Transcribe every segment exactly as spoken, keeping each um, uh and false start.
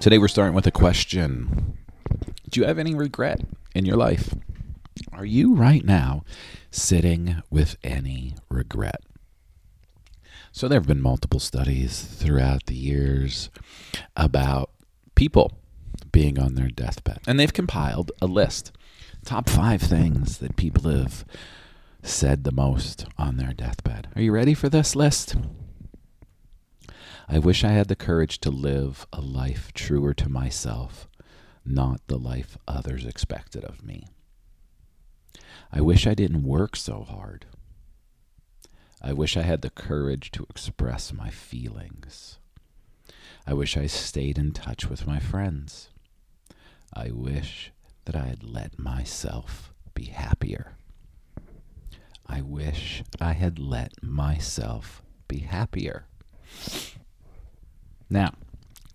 Today we're starting with a question. Do you have any regret in your life? Are you right now sitting with any regret? So there have been multiple studies throughout the years about people being on their deathbed. And they've compiled a list. Top five things that people have said the most on their deathbed. Are you ready for this list? I wish I had the courage to live a life truer to myself, not the life others expected of me. I wish I didn't work so hard. I wish I had the courage to express my feelings. I wish I stayed in touch with my friends. I wish that I had let myself be happier. I wish I had let myself be happier. Now,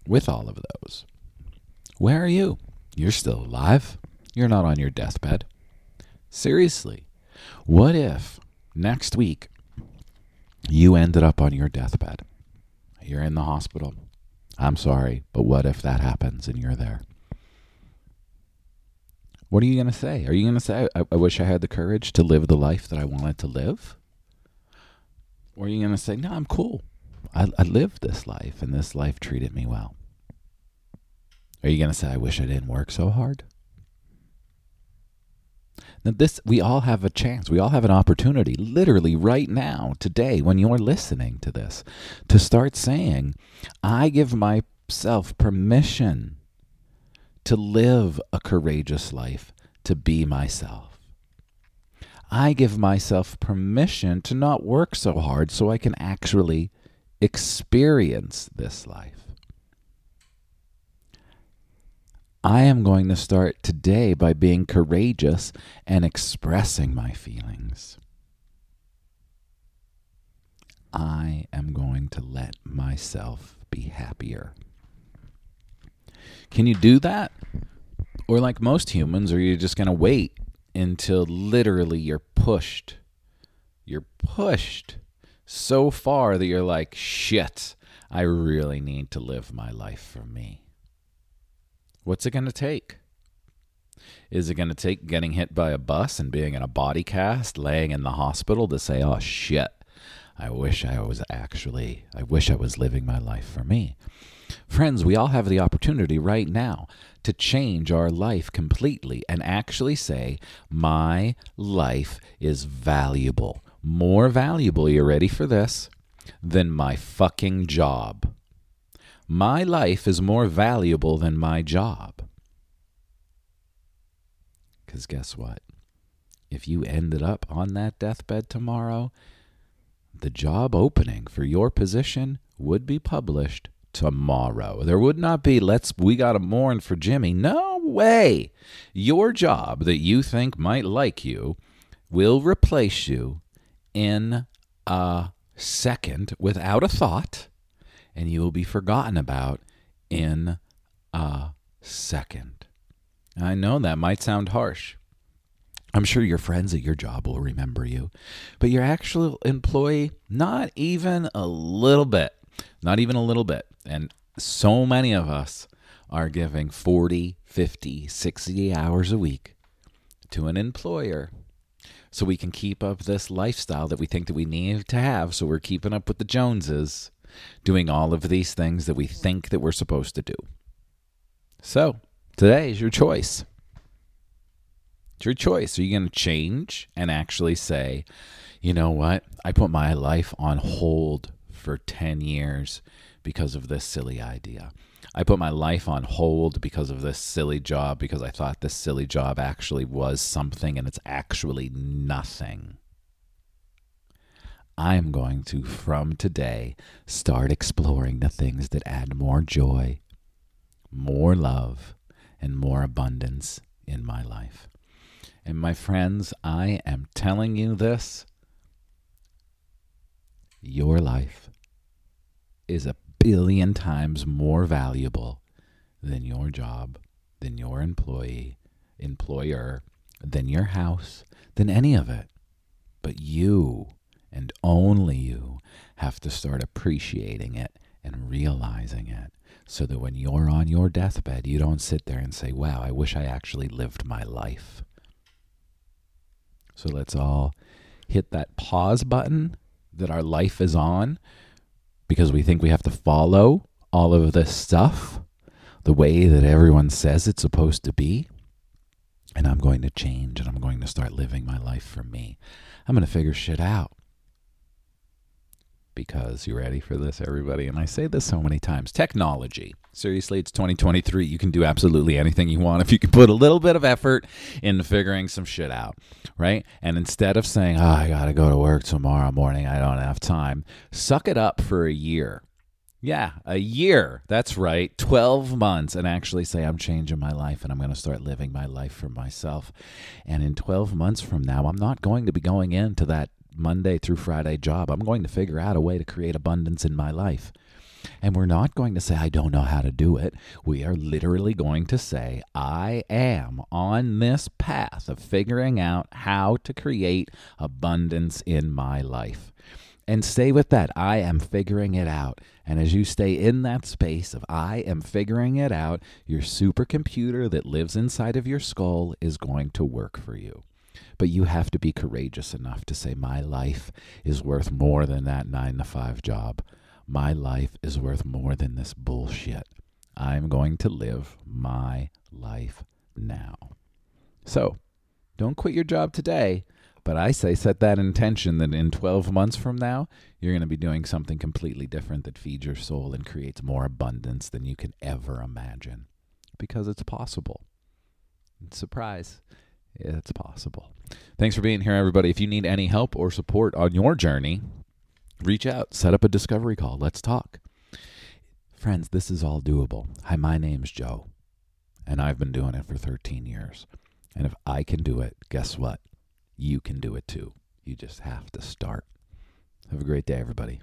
with all of those, where are you? You're still alive. You're not on your deathbed. Seriously, what if next week you ended up on your deathbed? You're in the hospital. I'm sorry, but what if that happens and you're there? What are you going to say? Are you going to say, I-, I wish I had the courage to live the life that I wanted to live? Or are you going to say, no, I'm cool. I, I lived this life, and this life treated me well. Are you going to say, I wish I didn't work so hard? Now, this, we all have a chance. We all have an opportunity, literally right now, today, when you're listening to this, to start saying, I give myself permission to live a courageous life, to be myself. I give myself permission to not work so hard so I can actually experience this life. I am going to start today by being courageous and expressing my feelings. I am going to let myself be happier. Can you do that? Or like most humans, are you just going to wait until literally you're pushed? You're pushed so far that you're like, shit, I really need to live my life for me. What's it going to take? Is it going to take getting hit by a bus and being in a body cast, laying in the hospital to say, oh shit, I wish I was actually, I wish I was living my life for me? Friends, we all have the opportunity right now to change our life completely and actually say, my life is valuable. More valuable, you ready for this, than my fucking job. My life is more valuable than my job. Because guess what? If you ended up on that deathbed tomorrow, the job opening for your position would be published tomorrow. There would not be, let's, we gotta mourn for Jimmy. No way! Your job that you think might like you will replace you in a second without a thought, and you will be forgotten about in a second. I know that might sound harsh. I'm sure your friends at your job will remember you, but your actual employee, not even a little bit, not even a little bit. And so many of us are giving forty, fifty, sixty hours a week to an employer so we can keep up this lifestyle that we think that we need to have, so we're keeping up with the Joneses, doing all of these things that we think that we're supposed to do. So, today is your choice. It's your choice. Are you going to change and actually say, you know what? I put my life on hold for ten years because of this silly idea. I put my life on hold because of this silly job, because I thought this silly job actually was something and it's actually nothing. I am going to, from today, start exploring the things that add more joy, more love and more abundance in my life. And my friends, I am telling you this, your life is a billion times more valuable than your job, than your employee, employer, than your house, than any of it. But you, and only you, have to start appreciating it and realizing it, so that when you're on your deathbed, you don't sit there and say, wow, I wish I actually lived my life. So let's all hit that pause button that our life is on, because we think we have to follow all of this stuff the way that everyone says it's supposed to be. And I'm going to change, and I'm going to start living my life for me. I'm going to figure shit out. Because, you ready for this, everybody? And I say this so many times. Technology. Seriously, it's twenty twenty-three. You can do absolutely anything you want if you can put a little bit of effort into figuring some shit out, right? And instead of saying, oh, I got to go to work tomorrow morning, I don't have time, suck it up for a year. Yeah, a year. That's right. twelve months. And actually say, I'm changing my life, and I'm going to start living my life for myself. And in twelve months from now, I'm not going to be going into that Monday through Friday job. I'm going to figure out a way to create abundance in my life. And we're not going to say, I don't know how to do it. We are literally going to say, I am on this path of figuring out how to create abundance in my life. And stay with that. I am figuring it out. And as you stay in that space of I am figuring it out, your supercomputer that lives inside of your skull is going to work for you. But you have to be courageous enough to say, my life is worth more than that nine to five job. My life is worth more than this bullshit. I'm going to live my life now. So don't quit your job today, but I say set that intention that in twelve months from now, you're going to be doing something completely different that feeds your soul and creates more abundance than you can ever imagine, because it's possible. Surprise. It's possible. Thanks for being here, everybody. If you need any help or support on your journey, reach out, set up a discovery call. Let's talk. Friends, this is all doable. Hi, my name's Joe, and I've been doing it for thirteen years. And if I can do it, guess what? You can do it too. You just have to start. Have a great day, everybody.